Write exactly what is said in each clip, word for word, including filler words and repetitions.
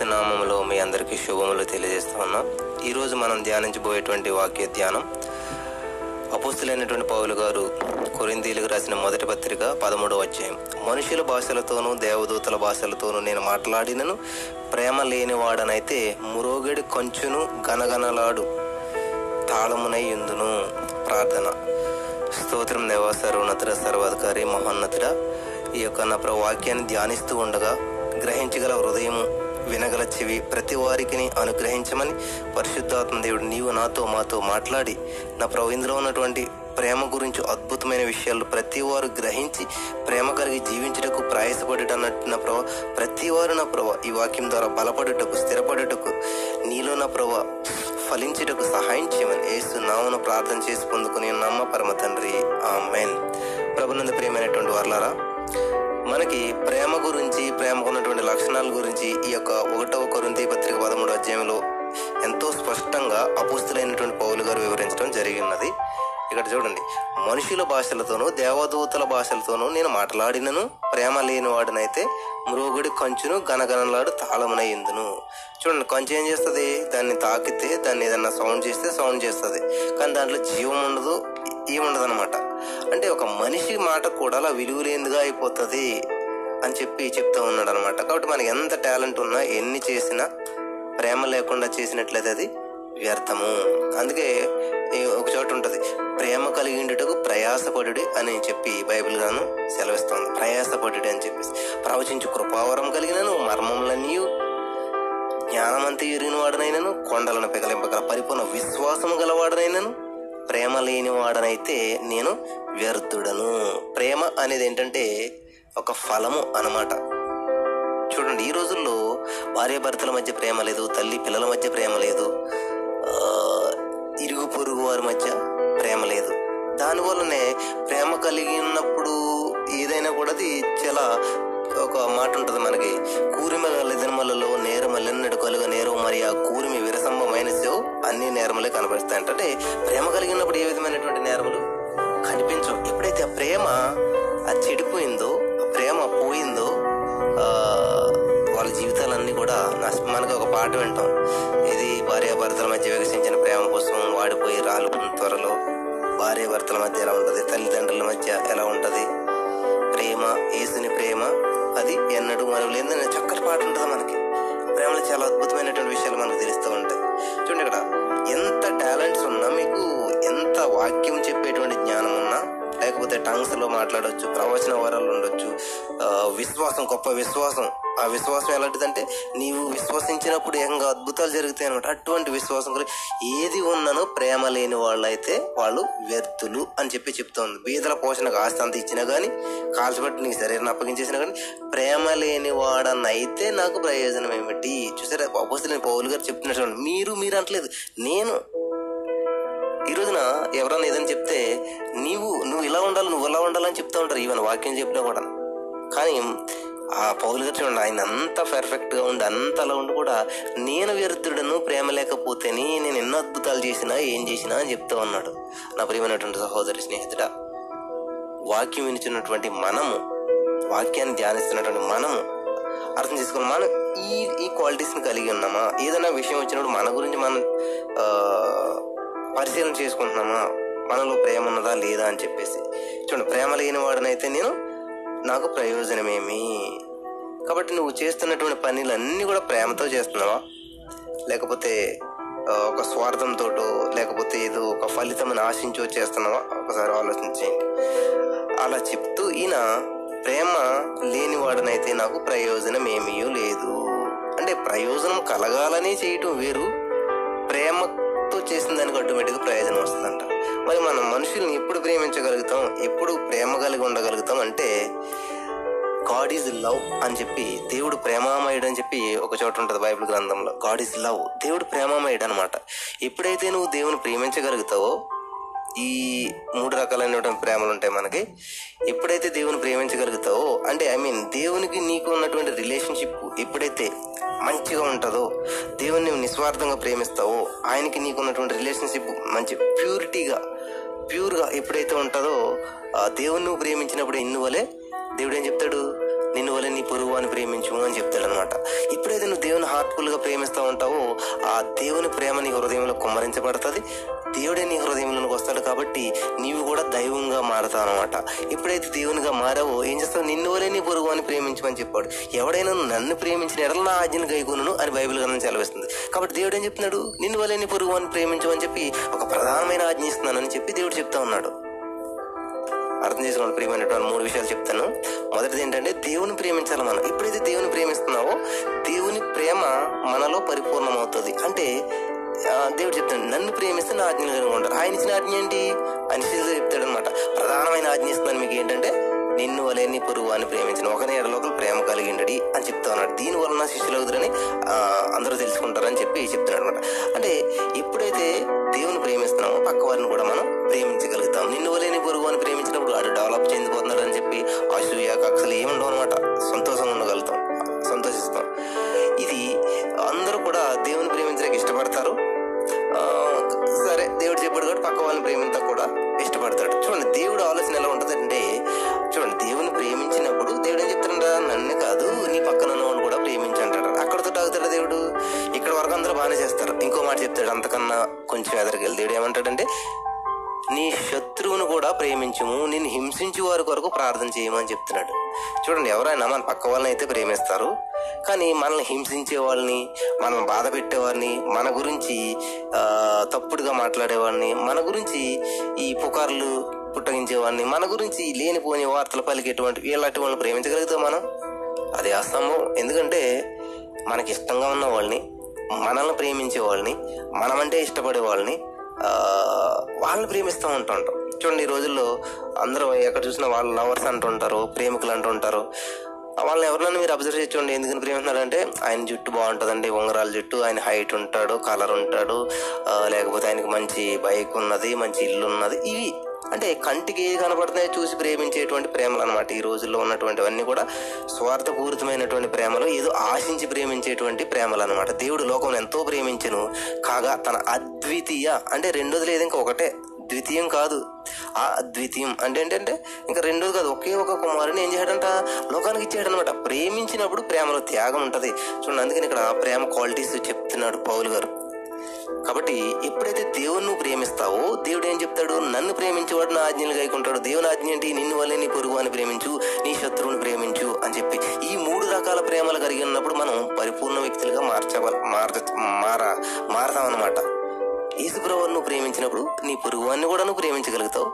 క్రీస్తు నామములో మీ అందరికీ శుభములు తెలియజేస్తూ ఉన్నాం. ఈరోజు మనం ధ్యానించబోయేటువంటి వాక్య ధ్యానం అపొస్తలులైనటువంటి పౌలు గారు కొరింథీయులకు రాసిన మొదటి పత్రిక పదమూడవ అధ్యాయం. మనుషుల భాషలతోనూ దేవదూతల భాషలతోనూ నేను మాట్లాడినను, ప్రేమ లేనివాడనైతే మురోగడి కొంచెను గనగనలాడు తాళమునై యుందును. ప్రార్థన. స్తోత్రం దేవా, సర్వోన్నతుడ, సర్వాధికారి, మహోన్నతుడ, ఈ యొక్క నా ప్రభు వాక్యాన్ని ధ్యానిస్తూ ఉండగా గ్రహించగల హృదయము, వినగల చెవి ప్రతి వారికి అనుగ్రహించమని పరిశుద్ధాత్మ దేవుడు నీవు నాతో మాతో మాట్లాడి, నా ప్రభు ఇందులో ఉన్నటువంటి ప్రేమ గురించి అద్భుతమైన విషయాలు ప్రతి వారు గ్రహించి ప్రేమ కలిగి జీవించటకు ప్రయాసపడేటన్నట్టు నా ప్రభా, ప్రతి వారు నా ప్రభా ఈ వాక్యం ద్వారా బలపడుటకు, స్థిరపడుటకు, నీలో నా ప్రభా ఫలించుటకు సహాయం చేయమని యేసు నామమున ప్రార్థన చేసి పొందుకుని నమ్మ పరమ తండ్రి, ఆమేన్. ప్రభునందు ప్రియమైనటువంటి వారలారా, మనకి ప్రేమ గురించి, ప్రేమకు ఉన్నటువంటి లక్షణాల గురించి ఈ యొక్క ఒకటవ కొరింథీ పత్రిక పదమూడవ అధ్యాయంలో ఎంతో స్పష్టంగా అపొస్తలులైనటువంటి పౌలు గారు వివరించడం జరిగినది. ఇక్కడ చూడండి, మనుషుల భాషలతోనూ దేవదూతల భాషలతోనూ నేను మాట్లాడినను, ప్రేమ లేని వాడినైతే మ్రోగుడి కంచును గనగనలాడు తాళమునయ్యిందును. చూడండి, కంచు ఏం చేస్తుంది? దాన్ని తాకితే, దాన్ని ఏదన్నా సౌండ్ చేస్తే సౌండ్ చేస్తుంది, కానీ దాంట్లో జీవం ఉండదు, ఏముండదు అనమాట. అంటే ఒక మనిషి మాట కూడా అలా విలువలేనిదిగా అయిపోతుంది అని చెప్పి చెప్తూ ఉన్నాడు అనమాట. కాబట్టి మనకి ఎంత టాలెంట్ ఉన్నా, ఎన్ని చేసినా ప్రేమ లేకుండా చేసినట్లయితే అది వ్యర్థము. అందుకే ఒక చోట ఉంటుంది, ప్రేమ కలిగిండుటకు ప్రయాసపడు అని చెప్పి బైబిల్ గాను సెలవిస్తుంది. ప్రయాసపడు అని చెప్పేసి ప్రవచించు కృపావరం కలిగినను, మర్మములన్నీ జ్ఞానమంతా ఎరిగిన వాడనైనను, కొండలను పెగలింపగల పరిపూర్ణ విశ్వాసము గలవాడనైనను, ప్రేమ లేని వాడనైతే నేను వ్యర్థుడను. ప్రేమ అనేది ఏంటంటే ఒక ఫలము అన్నమాట. చూడండి, ఈ రోజుల్లో భార్య భర్తల మధ్య ప్రేమ లేదు, తల్లి పిల్లల మధ్య ప్రేమ లేదు, ఇరుగు పొరుగు వారి మధ్య ప్రేమ లేదు. దానివల్లనే ప్రేమ కలిగి ఉన్నప్పుడు ఏదైనా కూడా అది చాలా, ఒక మాట ఉంటుంది మనకి, కూరిమి గలదినములలో నేరములెన్నడు కలుగ నేరము, మరి ఆ కూరిమి విరసంభమైన సేవు అన్ని నేరములే కనపరుస్తాయి. అంటే ప్రేమ కలిగినప్పుడు ఏ విధమైనటువంటి నేరములు కనిపించవు. ఎప్పుడైతే ఆ ప్రేమ అది చెడిపోయిందో, ఆ ప్రేమ పోయిందో, వాళ్ళ జీవితాలన్నీ కూడా నష్టం. మనకు ఒక పాట వింటాం, ఇది భార్యాభర్తల మధ్య వికసించిన ప్రేమ కోసం వాడిపోయి రాలు త్వరలో. భార్యాభర్తల మధ్య ఎలా ఉంటుంది, తల్లిదండ్రుల మధ్య ఎలా ఉంటుంది ప్రేమ, యేసుని ప్రేమ, అది ఎన్నడూ మరవలేదని చక్కటి పాట ఉంటుంది. మనకి ప్రేమలో చాలా అద్భుతమైనటువంటి విషయాలు మనకు తెలుస్తూ ఉంటాయి. చూడండి, ఇక్కడ ఎంత టాలెంట్స్ ఉన్నా, మీకు ఎంత వాక్యం చెప్పేటువంటి జ్ఞానం ఉన్నా, లేకపోతే టంగ్స్లో మాట్లాడవచ్చు, ప్రవచన వరాలు ఉండొచ్చు, విశ్వాసం, గొప్ప విశ్వాసం, ఆ విశ్వాసం ఎలాంటిదంటే నీవు విశ్వసించినప్పుడు ఇంకా అద్భుతాలు జరుగుతాయి అనమాట. అటువంటి విశ్వాసం గురించి ఏది ఉన్నానో ప్రేమ లేని వాళ్ళు అయితే వాళ్ళు వ్యర్థులు అని చెప్పి చెప్తూ ఉంది. బీదల పోషణకు ఆస్తి అంత ఇచ్చినా కానీ, కాల్చబట్టి నీకు శరీరాన్ని అప్పగించేసినా కానీ ప్రేమ లేని వాడనైతే నాకు ప్రయోజనం ఏమిటి? చూసారా, అపొస్తలులైన పౌలు గారు చెప్తున్నట్టు. మీరు మీరు అంటలేదు, నేను ఈ రోజున ఎవరన్నా ఏదైనా చెప్తే నీవు నువ్వు ఇలా ఉండాలి, నువ్వు ఇలా ఉండాలని చెప్తూ ఉంటారు, ఈవెన్ వాక్యం చెప్పినా కూడా. కానీ ఆ పౌలు గారు చూడండి, ఆయన అంత పర్ఫెక్ట్గా ఉండి అంత అలా ఉండి కూడా నేను వ్యర్థుడను, ప్రేమ లేకపోతేనే, నేను ఎన్నో అద్భుతాలు చేసినా ఏం చేసినా అని చెప్తూ ఉన్నాడు. నా ప్రియమైనటువంటి సహోదరి, స్నేహితుడా, వాక్యం వినిచున్నటువంటి మనము, వాక్యాన్ని ధ్యానిస్తున్నటువంటి మనము అర్థం చేసుకుని మనం ఈ ఈ క్వాలిటీస్ని కలిగి ఉన్నామా? ఏదైనా విషయం వచ్చినప్పుడు మన గురించి మనం పరిశీలన చేసుకుంటున్నామా? మనలో ప్రేమ ఉన్నదా లేదా అని చెప్పేసి. చూడండి, ప్రేమ లేని వాడినైతే నేను నాకు ప్రయోజనమేమి? కాబట్టి నువ్వు చేస్తున్నటువంటి పనులన్నీ కూడా ప్రేమతో చేస్తున్నావా, లేకపోతే ఒక స్వార్థంతో, లేకపోతే ఏదో ఒక ఫలితమని ఆశించో చేస్తున్నావా? ఒకసారి ఆలోచించేయండి. అలా చెప్తూ ఈయన ప్రేమ లేనివాడనైతే నాకు ప్రయోజనం ఏమీ లేదు అంటే, ప్రయోజనం కలగాలని చేయటం వేరు, ప్రేమ చేసిన దానికి ఆటోమేటిక్గా ప్రయోజనం వస్తుందంట. మరి మనం మనుషుల్ని ఎప్పుడు ప్రేమించగలుగుతాం, ఎప్పుడు ప్రేమ కలిగి ఉండగలుగుతాం అంటే, గాడ్ ఈజ్ లవ్ అని చెప్పి, దేవుడు ప్రేమామయుడు అని చెప్పి ఒక చోట ఉంటుంది బైబిల్ గ్రంథంలో. గాడ్ ఈజ్ లవ్, దేవుడు ప్రేమామయుడు అనమాట. ఎప్పుడైతే నువ్వు దేవుని ప్రేమించగలుగుతావో, ఈ మూడు రకాలైనటువంటి ప్రేమలు ఉంటాయి మనకి, ఎప్పుడైతే దేవుని ప్రేమించగలుగుతావో అంటే, ఐ మీన్ దేవునికి నీకు ఉన్నటువంటి రిలేషన్షిప్ ఎప్పుడైతే మంచిగా ఉంటుందో, దేవుణ్ణి నిస్వార్థంగా ప్రేమిస్తావో, ఆయనకి నీకు ఉన్నటువంటి రిలేషన్షిప్ మంచి ప్యూరిటీగా, ప్యూర్గా ఎప్పుడైతే ఉంటుందో, ఆ దేవుని నువ్వు ప్రేమించినప్పుడు ఇన్నువలే దేవుడు ఏం చెప్తాడు, నిన్ను వల్ల నీ పొరుగు అని ప్రేమించు అని చెప్తాడు అనమాట. ఇప్పుడైతే నువ్వు దేవుని హార్ట్ఫుల్గా ప్రేమిస్తూ ఉంటావో ఆ దేవుని ప్రేమ నీ హృదయంలో కుమ్మరించబడుతుంది, దేవుడే నీ హృదయంలోకి వస్తాడు, కాబట్టి నీవు కూడా దైవంగా మారుతావు అనమాట. ఎప్పుడైతే దేవునిగా మారావో ఏం చేస్తావు, నిన్ను వలే నీ పొరుగు అని ప్రేమించమని చెప్పాడు. ఎవడైనా నన్ను ప్రేమించిన ఎడల నా ఆజ్ఞను గైకొనును అని బైబిల్ గ్రంథం సెలవిస్తుంది. కాబట్టి దేవుడు ఏం చెప్తున్నాడు, నిన్ను వలే నీ పొరుగు అని ప్రేమించమని చెప్పి ఒక ప్రధానమైన ఆజ్ఞ ఇస్తున్నానని చెప్పి దేవుడు చెప్తా ఉన్నాడు. అర్థం చేసుకోండి ప్రియమైనటువంటి మూడు విషయాలు చెప్తాను. మొదటిది ఏంటంటే దేవుని ప్రేమించాలి మనం. ఎప్పుడైతే దేవుని ప్రేమిస్తున్నావో దేవుని ప్రేమ మనలో పరిపూర్ణమవుతుంది. అంటే దేవుడు చెప్తాడు, నన్ను ప్రేమిస్తే నా ఆజ్ఞలు కలిగి ఉంటారు. ఆయన ఇచ్చిన ఆజ్ఞ ఏంటి అని చెప్తాడు అనమాట. ప్రధానమైన ఆజ్ఞ ఇస్తున్నాను మీకు ఏంటంటే నిన్ను వలే నీ పొరుగు అని ప్రేమించిన ఒకరి ఎడలోకలు ప్రేమ కలిగి ఉండడి అని చెప్తా ఉన్నాడు. దీని వలన శిష్యులు అవుతారని అందరూ తెలుసుకుంటారని చెప్పి చెప్తున్నాడు అనమాట. అంటే ఎప్పుడైతే దేవుని ప్రేమిస్తున్నామో పక్క వారిని కూడా మనం ప్రేమించగలుగుతాం. నిన్ను వలే నీ పొరుగు అని ప్రేమించినప్పుడు వాడు డెవలప్ చెందిపోతున్నాడు అని చెప్పి అసూయ కక్షలు ఏమి ఉండవు అనమాట. సంతోషంగా ఉండగలుగుతాం, సంతోషిస్తాం. ఇది అందరూ కూడా దేవుని ప్రేమించడానికి ఇష్టపడతారు. సరే దేవుడు చెప్పాడు కాబట్టి పక్క వాళ్ళని ప్రేమించడం కూడా ఇష్టపడతాడు. చూడండి దేవుడు ఆలోచన ఎలా ఉంటుందంటే, చూడండి దేవుని ప్రేమించినప్పుడు దేవుడు ఏం చెప్తుంటా, నన్ను కాదు నీ పక్కన ఉన్నవాడిని కూడా ప్రేమించంటాడు. అక్కడతో తాగుతాడు దేవుడు. ఇక్కడ వరకు అందరూ బాగానే చేస్తారు. ఇంకో మాట చెప్తాడు, అంతకన్నా కొంచెం ఎదరికెళ్ళి దేవుడు ఏమంటాడంటే, నీ శత్రువును కూడా ప్రేమించము, నిన్ను హింసించే వారి కొరకు ప్రార్థన చేయమని చెప్తున్నాడు. చూడండి ఎవరైనా మన పక్క వాళ్ళని అయితే ప్రేమిస్తారు, కానీ మనల్ని హింసించే వాళ్ళని, మనం బాధ పెట్టేవారిని, మన గురించి తప్పుడుగా మాట్లాడేవాడిని, మన గురించి ఈ పుకార్లు పుట్టగించేవాడిని, మన గురించి లేనిపోని వార్తలు పలికేటువంటి వీళ్ళటి వాళ్ళని ప్రేమించగలుగుతాం మనం? అది అసంభవం. ఎందుకంటే మనకి ఇష్టంగా ఉన్న వాళ్ళని, మనల్ని ప్రేమించే వాళ్ళని, మనమంటే ఇష్టపడే వాళ్ళని వాళ్ళని ప్రేమిస్తూ ఉంటూ ఉంటాం. చూడండి ఈ రోజుల్లో అందరూ ఎక్కడ చూసినా వాళ్ళు లవర్స్ అంటుంటారు, ప్రేమికులు అంటుంటారు. వాళ్ళని ఎవరినైనా మీరు అబ్జర్వ్ చేయండి, ఎందుకని ప్రేమిస్తున్నారంటే ఆయన జుట్టు బాగుంటుందండి, ఉంగరాల జుట్టు, ఆయన హైట్ ఉంటాడు, కలర్ ఉంటాడు, లేకపోతే ఆయనకి మంచి బైక్ ఉన్నది, మంచి ఇల్లు ఉన్నది. ఇవి అంటే కంటికి ఏది కనపడుతున్నాయో చూసి ప్రేమించేటువంటి ప్రేమలు అనమాట. ఈ రోజుల్లో ఉన్నటువంటివన్నీ కూడా స్వార్థపూరితమైనటువంటి ప్రేమలు, ఏదో ఆశించి ప్రేమించేటువంటి ప్రేమలు అనమాట. దేవుడు లోకం ఎంతో ప్రేమించను కాగా తన అద్వితీయ, అంటే రెండోది లేదు ఇంకా ఒకటే, ద్వితీయం కాదు అద్వితీయం అంటే ఏంటంటే ఇంకా రెండోది కాదు, ఒకే ఒక కుమారుని ఏం చేయడంట లోకానికి ఇచ్చేయడం అనమాట. ప్రేమించినప్పుడు ప్రేమలో త్యాగం ఉంటుంది. చూడండి అందుకని ఇక్కడ ప్రేమ క్వాలిటీస్ చెప్తున్నాడు పౌలు గారు. కాబట్టి ఎప్పుడైతే దేవుని నువ్వు ప్రేమిస్తావో దేవుడు ఏం చెప్తాడు, నన్ను ప్రేమించేవాడు నా ఆజ్ఞలు గైకుంటాడు. దేవుని ఆజ్ఞ ఏంటి, నిన్ను వలే నీ పొరుగు అని ప్రేమించు, నీ శత్రువుని ప్రేమించు అని చెప్పి. ఈ మూడు రకాల ప్రేమలు కలిగి ఉన్నప్పుడు మనం పరిపూర్ణ వ్యక్తులుగా మార్చ మార మార మారతామన్నమాట. యేసుప్రభువును నువ్వు ప్రేమించినప్పుడు నీ పొరుగువాన్ని కూడా నువ్వు ప్రేమించగలుగుతావు.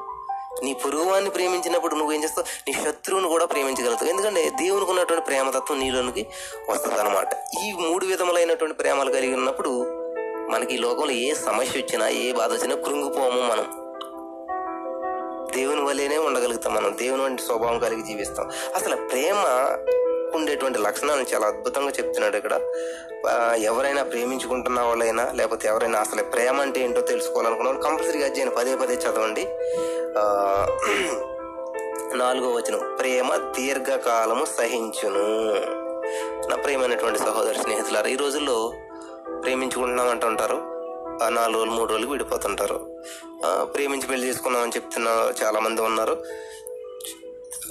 నీ పొరుగువాన్ని ప్రేమించినప్పుడు నువ్వేం చేస్తావు, నీ శత్రువును కూడా ప్రేమించగలుగుతావు. ఎందుకంటే దేవునికి ఉన్నటువంటి ప్రేమతత్వం నీలోనికి వస్తుంది అనమాట. ఈ మూడు విధములైనటువంటి ప్రేమలు కలిగి ఉన్నప్పుడు మనకి లోకంలో ఏ సమస్య వచ్చినా, ఏ బాధ వచ్చినా కృంగిపోము మనం. దేవుని వల్లనే ఉండగలుగుతాం మనం, దేవుని వంటి స్వభావం కలిగి జీవిస్తాం. అసలు ప్రేమ ఉండేటువంటి లక్షణాలను చాలా అద్భుతంగా చెప్తున్నాడు ఇక్కడ. ఎవరైనా ప్రేమించుకుంటున్న వాళ్ళైనా, లేకపోతే ఎవరైనా అసలు ప్రేమ అంటే ఏంటో తెలుసుకోవాలనుకున్న వాళ్ళు కంపల్సరీగా అధ్యాయం పదే పదే చదవండి. నాలుగో వచనం, ప్రేమ దీర్ఘకాలము సహించును. నా ప్రేమైనటువంటి సహోదరు స్నేహితులారా, ఈ రోజుల్లో ప్రేమించుకుంటున్నామంటూ ఉంటారు, నాలుగు రోజులు మూడు రోజులు విడిపోతుంటారు. ప్రేమించి పెళ్లి చేసుకున్నామని చెప్తున్న చాలామంది ఉన్నారు.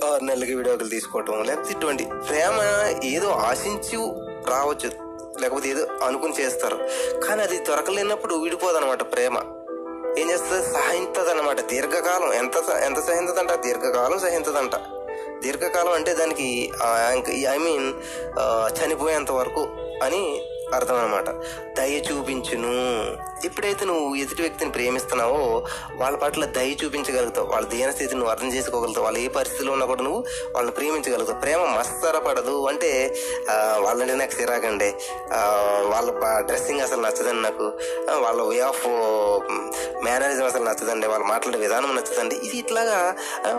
ఆరు నెలలకి విడాకులు తీసుకోవటం, లేకపోతే ఇటువంటి ప్రేమ ఏదో ఆశించి రావచ్చు, లేకపోతే ఏదో అనుకుని చేస్తారు, కానీ అది దొరకలేనప్పుడు విడిపోదనమాట. ప్రేమ ఏం చేస్తుంది, సహించదు అనమాట. దీర్ఘకాలం ఎంత ఎంత సహించదంట, దీర్ఘకాలం సహించదంట. దీర్ఘకాలం అంటే దానికి ఐ మీన్ చనిపోయేంత వరకు అని అర్థం అనమాట. దయ చూపించును. ఎప్పుడైతే నువ్వు ఎదుటి వ్యక్తిని ప్రేమిస్తున్నావో వాళ్ళ పట్ల దయ చూపించగలుగుతావు, వాళ్ళ దీనస్థితిని నువ్వు అర్థం చేసుకోగలుగుతావు, వాళ్ళు ఏ పరిస్థితిలో ఉన్నా కూడా నువ్వు వాళ్ళని ప్రేమించగలుగుతావు. ప్రేమ మస్తర పడదు. అంటే వాళ్ళంటే నాకు చిరాకండి, వాళ్ళ డ్రెస్సింగ్ అసలు నచ్చదండి నాకు, వాళ్ళ వే ఆఫ్ మేనరిజం అసలు నచ్చదండి, వాళ్ళు మాట్లాడే విధానం నచ్చదండి. ఇది ఇట్లాగా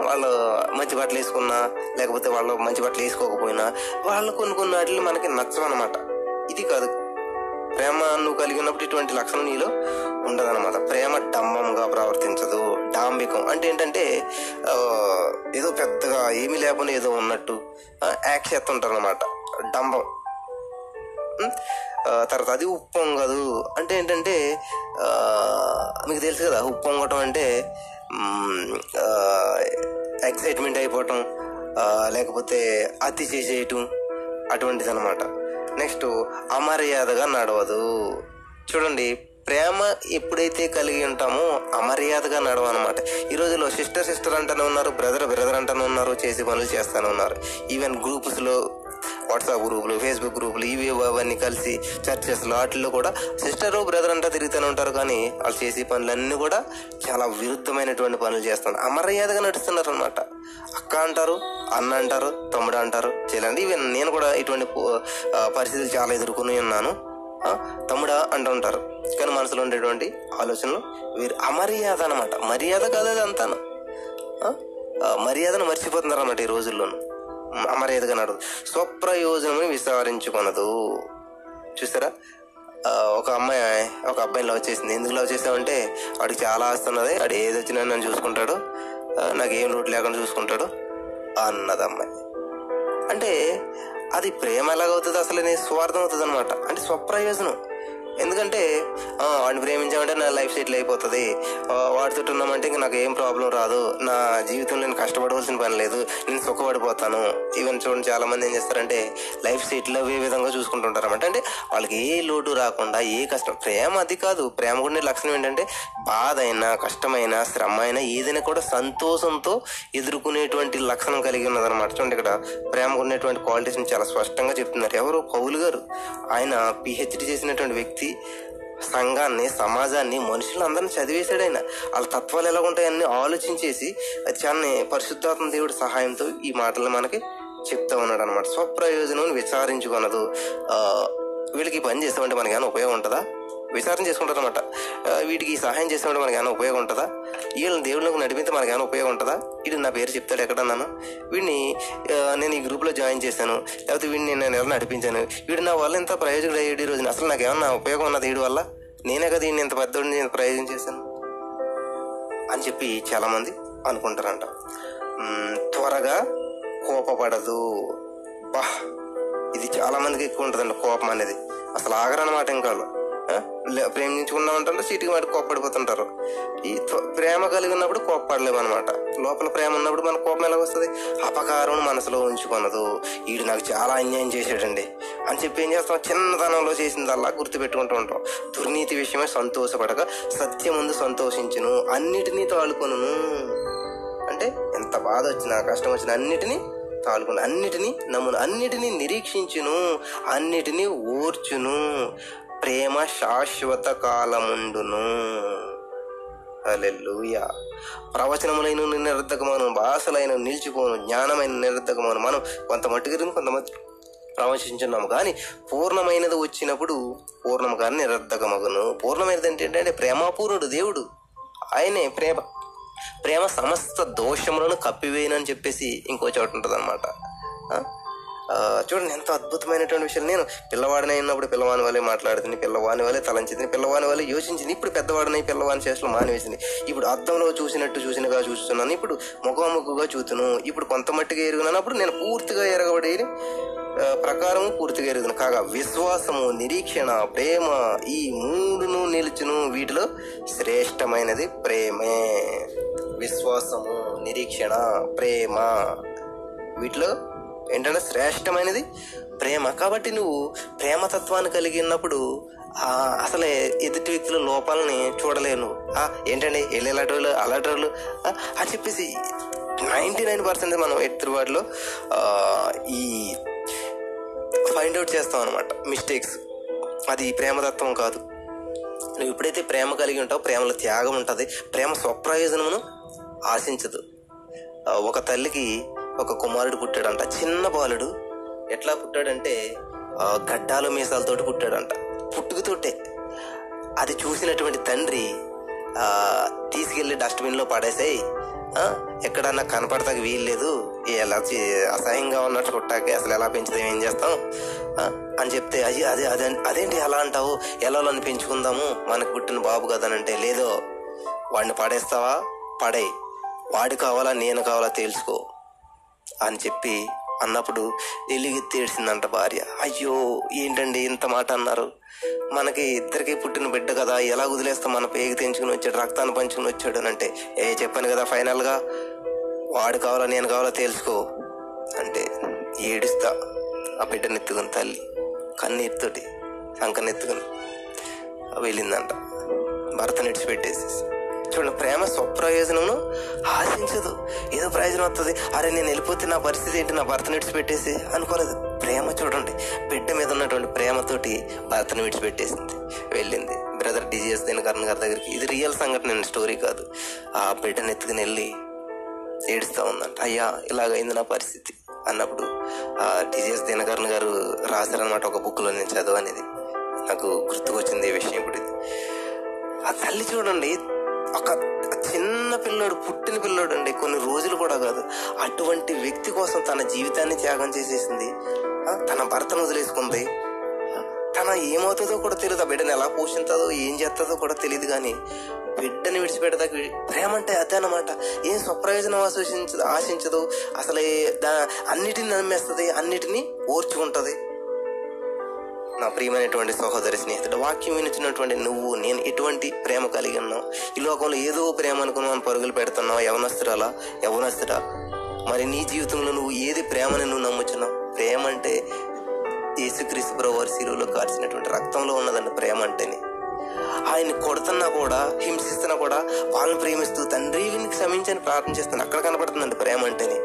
వాళ్ళు మంచి బట్టలు వేసుకున్నా, లేకపోతే వాళ్ళు మంచి బట్టలు వేసుకోకపోయినా, వాళ్ళు కొన్ని కొన్ని వాటిని మనకి నచ్చవన్నమాట. ఇది కాదు ప్రేమ. నువ్వు కలిగి ఉన్నప్పుడు ఇటువంటి లక్షణం నీలో ఉండదన్నమాట. ప్రేమ డంబంగా ప్రవర్తించదు. డాంబికం అంటే ఏంటంటే ఏదో పెద్దగా ఏమీ లేకుండా ఏదో ఉన్నట్టు యాక్ట్ చేస్తుంటారు అనమాట, డంబం. తర్వాత అది ఉప్పొంగదు. అంటే ఏంటంటే మీకు తెలుసు కదా, ఉప్పొంగటం అంటే ఎక్సైట్మెంట్ అయిపోవటం, లేకపోతే అతి చేసేయటం అటువంటిది అనమాట. నెక్స్ట్ అమర్యాదగా నడవదు. చూడండి, ప్రేమ ఎప్పుడైతే కలిగి ఉంటామో అమర్యాదగా నడవనమాట. ఈ రోజులో సిస్టర్ సిస్టర్ అంటూనే ఉన్నారు, బ్రదర్ బ్రదర్ అంటూనే ఉన్నారు, చేసే పనులు చేస్తూనే ఉన్నారు. ఈవెన్ గ్రూప్స్లో, వాట్సాప్ గ్రూపులు, ఫేస్బుక్ గ్రూపులు, ఇవి అవన్నీ కలిసి చర్చెస్లో వాటిల్లో కూడా సిస్టరు బ్రదర్ అంతా తిరుగుతూనే ఉంటారు. కానీ వాళ్ళు చేసే పనులన్నీ కూడా చాలా విరుద్ధమైనటువంటి పనులు చేస్తున్నారు, అమర్యాదగా నడుస్తున్నారు అనమాట. అక్క అంటారు, అన్న అంటారు, తమ్ముడు అంటారు, చెల్లండి. ఈవెన్ నేను కూడా ఇటువంటి పరిస్థితులు చాలా ఎదుర్కొని ఉన్నాను. తమ్ముడా అంటుంటారు, కానీ మనసులో ఉండేటువంటి ఆలోచనలు వీరు అమర్యాద అనమాట. మర్యాద కాదు అది అంతాను, మర్యాదను మర్చిపోతున్నారు అన్నమాట ఈ రోజుల్లోనూ. అమర్యాదగా నడదు. స్వప్రయోజనం విస్తరించుకొనదు. చూస్తారా, ఒక అమ్మాయి ఒక అబ్బాయిని లవ్ చేసింది. ఎందుకు లవ్ చేసామంటే వాడికి చాలా ఆస్తున్నది, వాడు ఏది వచ్చినా నన్ను చూసుకుంటాడు, నాకు ఏం లోటు లేకుండా చూసుకుంటాడు అన్నది అమ్మాయి. అంటే అది ప్రేమ ఎలాగవుతుంది అసలు? నేను స్వార్థం అవుతుంది అనమాట. అంటే స్వప్రయోజనం. ఎందుకంటే వాడిని ప్రేమించామంటే నా లైఫ్ సెటిల్ అయిపోతుంది, వాడితో ఉన్నామంటే ఇంక నాకు ఏం ప్రాబ్లం రాదు, నా జీవితంలో నేను కష్టపడవలసిన పని లేదు, నేను సుఖపడిపోతాను. ఈవెన్ చూడండి, చాలామంది ఏం చేస్తారంటే లైఫ్ సెటిల్ అయ్యే విధంగా చూసుకుంటుంటారు అనమాట. అంటే వాళ్ళకి ఏ లోటు రాకుండా, ఏ కష్టం. ప్రేమ అది కాదు. ప్రేమ ఉండే లక్షణం ఏంటంటే బాధ అయినా, కష్టమైనా, శ్రమ అయినా, ఏదైనా కూడా సంతోషంతో ఎదుర్కొనేటువంటి లక్షణం కలిగి ఉన్నదనమాట. చూడండి, ఇక్కడ ప్రేమకు ఉండేటువంటి క్వాలిటీస్ని చాలా స్పష్టంగా చెప్తున్నారు ఎవరు, కౌలు గారు. ఆయన పిహెచ్డి చేసినటువంటి వ్యక్తి, సంఘాన్ని, సమాజాన్ని, మనుషులను అందరినీ చదివేశాడు. ఆయన వాళ్ళ తత్వాలు ఎలా ఉంటాయని ఆలోచించేసి చాలా పరిశుద్ధాత్మ దేవుడి సహాయంతో ఈ మాటలు మనకి చెప్తా ఉన్నాడు అనమాట. స్వప్రయోజనం విచారించుకున్నదు. వీళ్ళకి పని చేస్తామంటే మనకి ఏమైనా ఉపయోగం ఉంటుందా? విచారణ చేసుకుంటారు అనమాట. వీటికి సహాయం చేస్తామంటే మనకి ఏమైనా ఉపయోగం ఉంటుందా? వీళ్ళని దేవుళ్ళకి నడిపితే మనకి ఏమైనా ఉపయోగం ఉంటుందా? వీడు నా పేరు చెప్తాడు ఎక్కడన్నాను, వీడిని నేను ఈ గ్రూప్లో జాయిన్ చేశాను, లేకపోతే వీడిని నేను ఎలా నడిపించాను, వీడు నా వల్ల ఎంత ప్రయోజకుడు అయ్యాడు ఈ రోజున, అసలు నాకు ఏమన్నా ఉపయోగం ఉన్నది వీడి వల్ల, నేనే కదా వీడిని ఇంత పెద్దోడిని నేను ప్రయోజనం చేశాను అని చెప్పి చాలామంది అనుకుంటారంట. త్వరగా కోపపడదు. బా ఇది చాలామందికి ఎక్కువ ఉంటుందండి కోపం అనేది. అసలు ఆగరన్నమాట. ఇంకా వాళ్ళు ప్రేమించుకున్నాం అంటారు, చీటికి వాటి కోప్పడిపోతుంటారు. ఈ ప్రేమ కలిగి ఉన్నప్పుడు కోప్పడలేము అనమాట. లోపల ప్రేమ ఉన్నప్పుడు మన కోపం ఎలా వస్తుంది? అపకారం మనసులో ఉంచుకున్నదు. వీడు నాకు చాలా అన్యాయం చేశాడండి అని చెప్పి ఏం చేస్తాం? చిన్నతనంలో చేసిందల్లా గుర్తుపెట్టుకుంటూ ఉంటాం. దుర్నీతి విషయమే సంతోషపడక సత్యం ముందు సంతోషించును, అన్నిటినీ తాలుకొను. అంటే ఎంత బాధ వచ్చినా, కష్టం వచ్చినా అన్నిటినీ తాలుకుని, అన్నిటినీ నమ్మును, అన్నిటినీ నిరీక్షించును, అన్నిటినీ ఓర్చును. ప్రేమ శాశ్వత కాలముండును. హల్లెలూయా. ప్రవచనములైన నిరర్ధకమను, భాషలైన నిలిచిపోను, జ్ఞానమైన నిరర్ధకమను. మనం కొంతమట్టుకు కొంతమంది ప్రవచించున్నాము, కానీ పూర్ణమైనది వచ్చినప్పుడు పూర్ణము కానీ నిరర్ధకమగును. పూర్ణమైనది అంటే ఏంటంటే ప్రేమాపూర్ణుడు దేవుడు, ఆయనే ప్రేమ. ప్రేమ సమస్త దోషములను కప్పివేయనని చెప్పేసి ఇంకో చోట ఉంటుంది అనమాట. చూడండి, ఎంతో అద్భుతమైనటువంటి విషయాలు. నేను పిల్లవాడిని అయినప్పుడు పిల్లవాని వల్లే మాట్లాడుతుంది, పిల్లవాని వల్లే తలంచింది, పిల్లవాని వల్లే యోచించింది. ఇప్పుడు పెద్దవాడిని పిల్లవాని చేసలు మానివేసింది. ఇప్పుడు అద్దంలో చూసినట్టు చూసినగా చూస్తున్నాను, ఇప్పుడు ముఖాముఖిగా చూతును, ఇప్పుడు కొంత మట్టిగా ఎరుగున్నాను, అప్పుడు నేను పూర్తిగా ఎరగబడే ప్రకారము పూర్తిగా ఎరుగును. కాగా విశ్వాసము, నిరీక్షణ, ప్రేమ ఈ మూడును నిలుచును, వీటిలో శ్రేష్టమైనది ప్రేమే. విశ్వాసము, నిరీక్షణ, ప్రేమ, వీటిలో ఏంటంటే శ్రేష్టమైనది ప్రేమ. కాబట్టి నువ్వు ప్రేమతత్వాన్ని కలిగి ఉన్నప్పుడు అసలే ఎదుటి వ్యక్తుల లోపాలని చూడలేను. ఏంటంటే వీళ్ళు ఎలాంటి వాళ్ళు, అలాంటి వాళ్ళు అని చెప్పేసి నైంటీ నైన్ పర్సెంట్ మనం ఎత్తువాటిలో ఈ ఫైండ్ అవుట్ చేస్తాం అనమాట మిస్టేక్స్. అది ప్రేమతత్వం కాదు. నువ్వు ఎప్పుడైతే ప్రేమ కలిగి ఉంటావో, ప్రేమలో త్యాగం ఉంటుంది. ప్రేమ స్వప్రయోజనమును ఆశించదు. ఒక తల్లికి ఒక కుమారుడు పుట్టాడంట. చిన్న బాలుడు. ఎట్లా పుట్టాడంటే గడ్డాలు మీసాలతోటి పుట్టాడంట, పుట్టుకతోటే. అది చూసినటువంటి తండ్రి తీసుకెళ్ళి డస్ట్బిన్లో పడేసాయి, ఎక్కడన్నా కనపడతాక వీల్లేదు, ఎలా అసహ్యంగా ఉన్నట్టు పుట్టాకే అసలు ఎలా పెంచుతాం, ఏం చేస్తాం అని చెప్తే, అయ్యి అదే అదే అదేంటి ఎలా అంటావు, ఎలా అని పెంచుకుందాము, మనకు పుట్టిన బాబు కదనంటే, లేదో వాడిని పడేస్తావా, పడే వాడు కావాలా నేను కావాలా తెలుసుకో అని చెప్పి అన్నప్పుడు ఎలుగెత్తి ఏడ్చిందంట భార్య. అయ్యో ఏంటండి ఇంత మాట అన్నారు, మనకి ఇద్దరికీ పుట్టిన బిడ్డ కదా, ఎలా వదిలేస్తాం, మన పేగి తెంచుకుని వచ్చాడు, రక్తాన్ని పంచుకుని వచ్చాడు అని అంటే, ఏ చెప్పాను కదా ఫైనల్గా వాడు కావాలా నేను కావాలా తెలుసుకో ఏడుస్తా ఆ బిడ్డనెత్తుకుని తల్లి కన్నీటితోటి సంకనెత్తుకుని వెళ్ళిందంట భర్తను విడిచిపెట్టేసి. చూడండి, ప్రేమ స్వప్రయోజనమును ఆశించదు. ఏదో ప్రయోజనం వస్తుంది, అరే నేను వెళ్ళిపోతే నా పరిస్థితి ఏంటి, నా భర్తను విడిచిపెట్టేసి అనుకోలేదు. ప్రేమ చూడండి, బిడ్డ మీద ఉన్నటువంటి ప్రేమతోటి భర్తను విడిచిపెట్టేసింది, వెళ్ళింది బ్రదర్ డిజిఎస్ దినకరణ్ గారి దగ్గరికి. ఇది రియల్ సంఘటన, స్టోరీ కాదు. ఆ బిడ్డను ఎత్తుకుని వెళ్ళి ఏడుస్తూ ఉందంట, అయ్యా ఇలాగైంది నా పరిస్థితి అన్నప్పుడు ఆ డిజిఎస్ దినకరణ్ గారు రాశారనమాట ఒక బుక్లో, నేను చదువు అనేది నాకు గుర్తుకొచ్చింది ఈ విషయం ఇప్పుడు. ఆ తల్లి చూడండి, ఒక చిన్న పిల్లోడు, పుట్టిన పిల్లోడు అండి, కొన్ని రోజులు కూడా కాదు, అటువంటి వ్యక్తి కోసం తన జీవితాన్ని త్యాగం చేసేసింది, తన భర్తను వదిలేసుకుంది. తన ఏమవుతుందో కూడా తెలియదు, ఆ బిడ్డను ఎలా పోషిస్తుందో ఏం చేస్తుందో కూడా తెలియదు, కానీ బిడ్డని విడిచిపెట్టదాకా ప్రేమ అంటే అదే అనమాట. ఏం స్వప్రయోజనం ఆశించదు ఆశించదు అసలు, దా అన్నిటిని నమ్మేస్తుంది, అన్నిటినీ ఓర్చుకుంటుంది. నా ప్రియమైనటువంటి సహోదరి స్నేహితుడు, వాక్యం వినిచినటువంటి నువ్వు నేను ఎటువంటి ప్రేమ కలిగి ఉన్నావు? ఈ లోకంలో ఏదో ప్రేమ అనుకున్నావు, పరుగులు పెడుతున్నావు, యవనస్తురాలా యవనస్తురా? మరి నీ జీవితంలో నువ్వు ఏది ప్రేమని నువ్వు నమ్ముచున్నావు? ప్రేమ అంటే యేసుక్రీస్తు ప్రభువారి శిలువలో కార్చినటువంటి రక్తంలో ఉన్నదండి ప్రేమ అంటేనే. ఆయన కొడుతున్నా కూడా, హింసిస్తున్నా కూడా వాళ్ళని ప్రేమిస్తూ తండ్రి వీని క్షమించని ప్రార్థన చేస్తాను, అక్కడ కనపడుతుందండి ప్రేమ అంటేనే.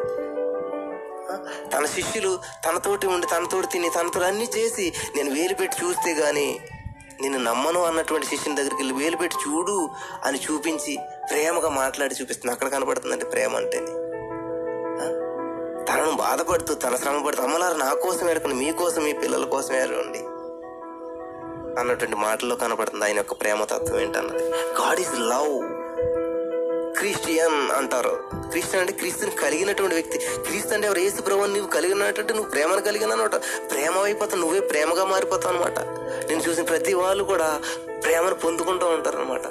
తన శిష్యులు తనతోటి ఉండి, తనతోటి తిని, తనతో అన్నీ చేసి, నేను వేలు పెట్టి చూస్తే కానీ నేను నమ్మను అన్నటువంటి శిష్యుని దగ్గరికి వెళ్ళి వేలు పెట్టి చూడు అని చూపించి ప్రేమగా మాట్లాడి చూపిస్తుంది, అక్కడ కనపడుతుందంటే ప్రేమ అంటేనే. తనను బాధపడుతూ, తన శ్రమ పడుతూ, అమ్మలారు నా కోసం ఏడుకుని, మీకోసం మీ పిల్లల కోసం ఏడండి అన్నటువంటి మాటల్లో కనపడుతుంది ఆయన యొక్క ప్రేమతత్వం ఏంటన్నది. God is love. క్రిస్టియన్ అంటారు, క్రిస్టియన్ అంటే క్రీస్తుని కలిగినటువంటి వ్యక్తి. క్రీస్తు అంటే ఎవరు? యేసు ప్రభువుని నువ్వు కలిగినట్టు నువ్వు ప్రేమను కలిగిన అనమాట. ప్రేమ అయిపోతావు, నువ్వే ప్రేమగా మారిపోతావు అనమాట. నేను చూసిన ప్రతి వాళ్ళు కూడా ప్రేమను పొందుకుంటూ ఉంటారు అనమాట.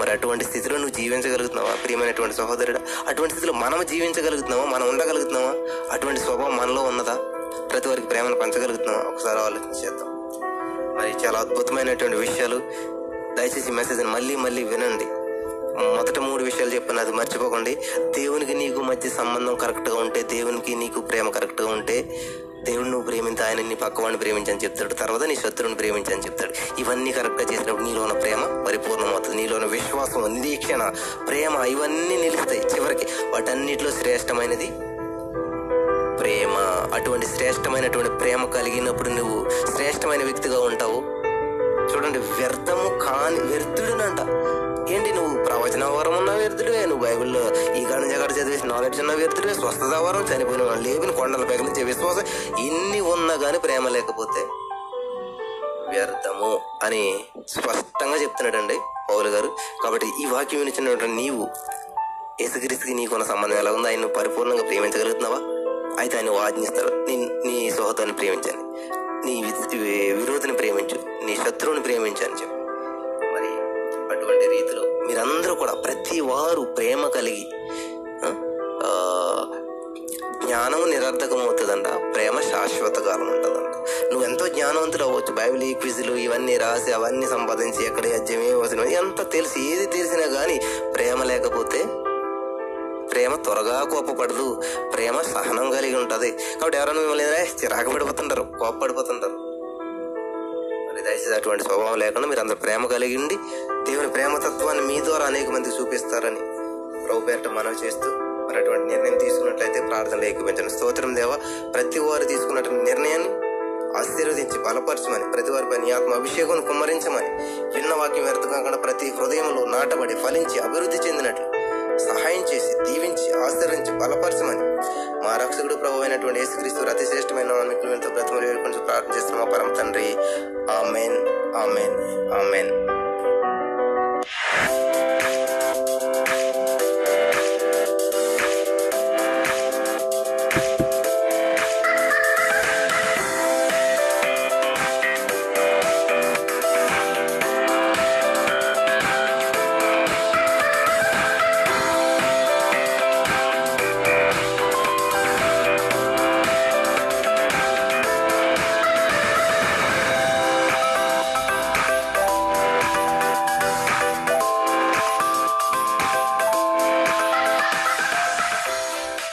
మరి అటువంటి స్థితిలో నువ్వు జీవించగలుగుతున్నావా ప్రియమైనటువంటి సహోదరుడు? అటువంటి స్థితిలో మనం జీవించగలుగుతున్నావా? మనం ఉండగలుగుతున్నావా? అటువంటి స్వభావం మనలో ఉన్నదా? ప్రతి వారికి ప్రేమను పంచగలుగుతున్నావా? ఒకసారి ఆలోచించేద్దాం. మరి చాలా అద్భుతమైనటువంటి విషయాలు. దయచేసి మెసేజ్ని మళ్ళీ మళ్ళీ వినండి. మొదట మూడు విషయాలు చెప్పాను, అది మర్చిపోకండి. దేవునికి నీకు మధ్య సంబంధం కరెక్ట్గా ఉంటే, దేవునికి నీకు ప్రేమ కరెక్ట్గా ఉంటే, దేవుడు నువ్వు ప్రేమించి ఆయన నీ పక్కవాడిని ప్రేమించని చెప్తాడు. తర్వాత నీ శత్రువుని ప్రేమించని చెప్తాడు. ఇవన్నీ కరెక్ట్గా చేసినప్పుడు నీలో ఉన్న ప్రేమ పరిపూర్ణమవుతుంది, నీలో ఉన్న విశ్వాసం, నిరీక్షణ, ప్రేమ ఇవన్నీ నిలుస్తాయి. చివరికి వాటన్నిటిలో శ్రేష్టమైనది ప్రేమ. అటువంటి శ్రేష్టమైనటువంటి ప్రేమ కలిగినప్పుడు నువ్వు శ్రేష్టమైన వ్యక్తిగా ఉంటావు. చూడండి, వ్యర్థము కాని వ్యర్థుడునంట. ఏంటి, నువ్వు ప్రవచన వరం ఉన్న వ్యర్థుడే, నువ్వు బైబిల్లో ఈ గణ జగడ చదివేసి నాలెడ్జ్ ఉన్న వ్యర్థుడే, స్వస్థత వరం, చనిపోయిన వాళ్ళు లేపిన, కొండల పైకి నుంచి విశ్వాసం, ఇన్ని ఉన్నా కానీ ప్రేమ లేకపోతే వ్యర్థము అని స్పష్టంగా చెప్తున్నాడండి పౌలు గారు. కాబట్టి ఈ వాక్యం వినిచినటువంటి నీవు యేసుక్రీస్తుకి నీకున్న సంబంధం ఎలా ఉందో, ఆయన పరిపూర్ణంగా ప్రేమించగలుగుతున్నావా? అయితే ఆయన ఆజ్ఞిస్తాడు, నీ నీ సోదరుని ప్రేమించండి, నీ విరోధిని ప్రేమించు, నీ శత్రువుని ప్రేమించని చెప్పి. మరి అటువంటి రీతిలో మీరందరూ కూడా ప్రతి వారు ప్రేమ కలిగి, జ్ఞానం నిరర్థకం అవుతుందంట, ప్రేమ శాశ్వత కాలం ఉంటుందంట. నువ్వు ఎంతో జ్ఞానవంతులు అవ్వచ్చు, బైబిల్ క్విజులు ఇవన్నీ రాసి అవన్నీ సంపాదించి ఎక్కడ అజ్యం ఏమవుతున్నా ఎంత తెలిసి ఏది తెలిసినా కానీ ప్రేమ లేకపోతే, ప్రేమ త్వరగా కోపపడదు, ప్రేమ సహనం కలిగి ఉంటుంది. కాబట్టి ఎవరైనా మిమ్మల్ని చిరాకు పడిపోతుంటారు, కోపపడిపోతుంటారు. మరి దయచేసి అటువంటి స్వభావం లేకుండా మీరు అందరు ప్రేమ కలిగి ఉండి దేవుని ప్రేమతత్వాన్ని మీ ద్వారా అనేక మందికి చూపిస్తారని ప్రభు పేరిట మనం చేస్తూ మరి అటువంటి నిర్ణయం తీసుకున్నట్లయితే ప్రార్థనలు ఏకీపించండి. స్తోత్రం దేవా, ప్రతి వారు తీసుకున్నటువంటి నిర్ణయాన్ని ఆశీర్వదించి బలపరచమని, ప్రతి వారిపై నీ ఆత్మ అభిషేకం కుమ్మరించమని, విన్న వాక్యం వ్యర్థం కాకుండా ప్రతి హృదయంలో నాటబడి ఫలించి అభివృద్ధి చెందినట్లు సహాయం చేసి దీవించి ఆశీర్వించి బలపరచమని మా రక్షకుడు ప్రభు అయినటువంటి యేసుక్రీస్తు అతి శ్రేష్టమైన మిక్కులు ఎంతో బ్రతిమలు వేడుకొని ప్రార్థన చేస్తున్న మా పరమ తండ్రి, ఆమెన్ ఆమెన్ ఆమెన్.